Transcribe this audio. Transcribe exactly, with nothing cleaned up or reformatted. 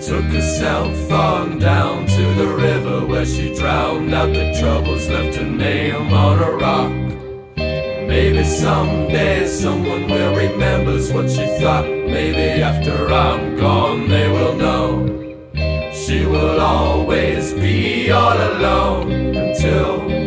Took herself on down to the river, where she drowned out the troubles, left her name on a rock. Maybe someday someone will remember what she thought. Maybe after I'm gone they will know she will always be all alone until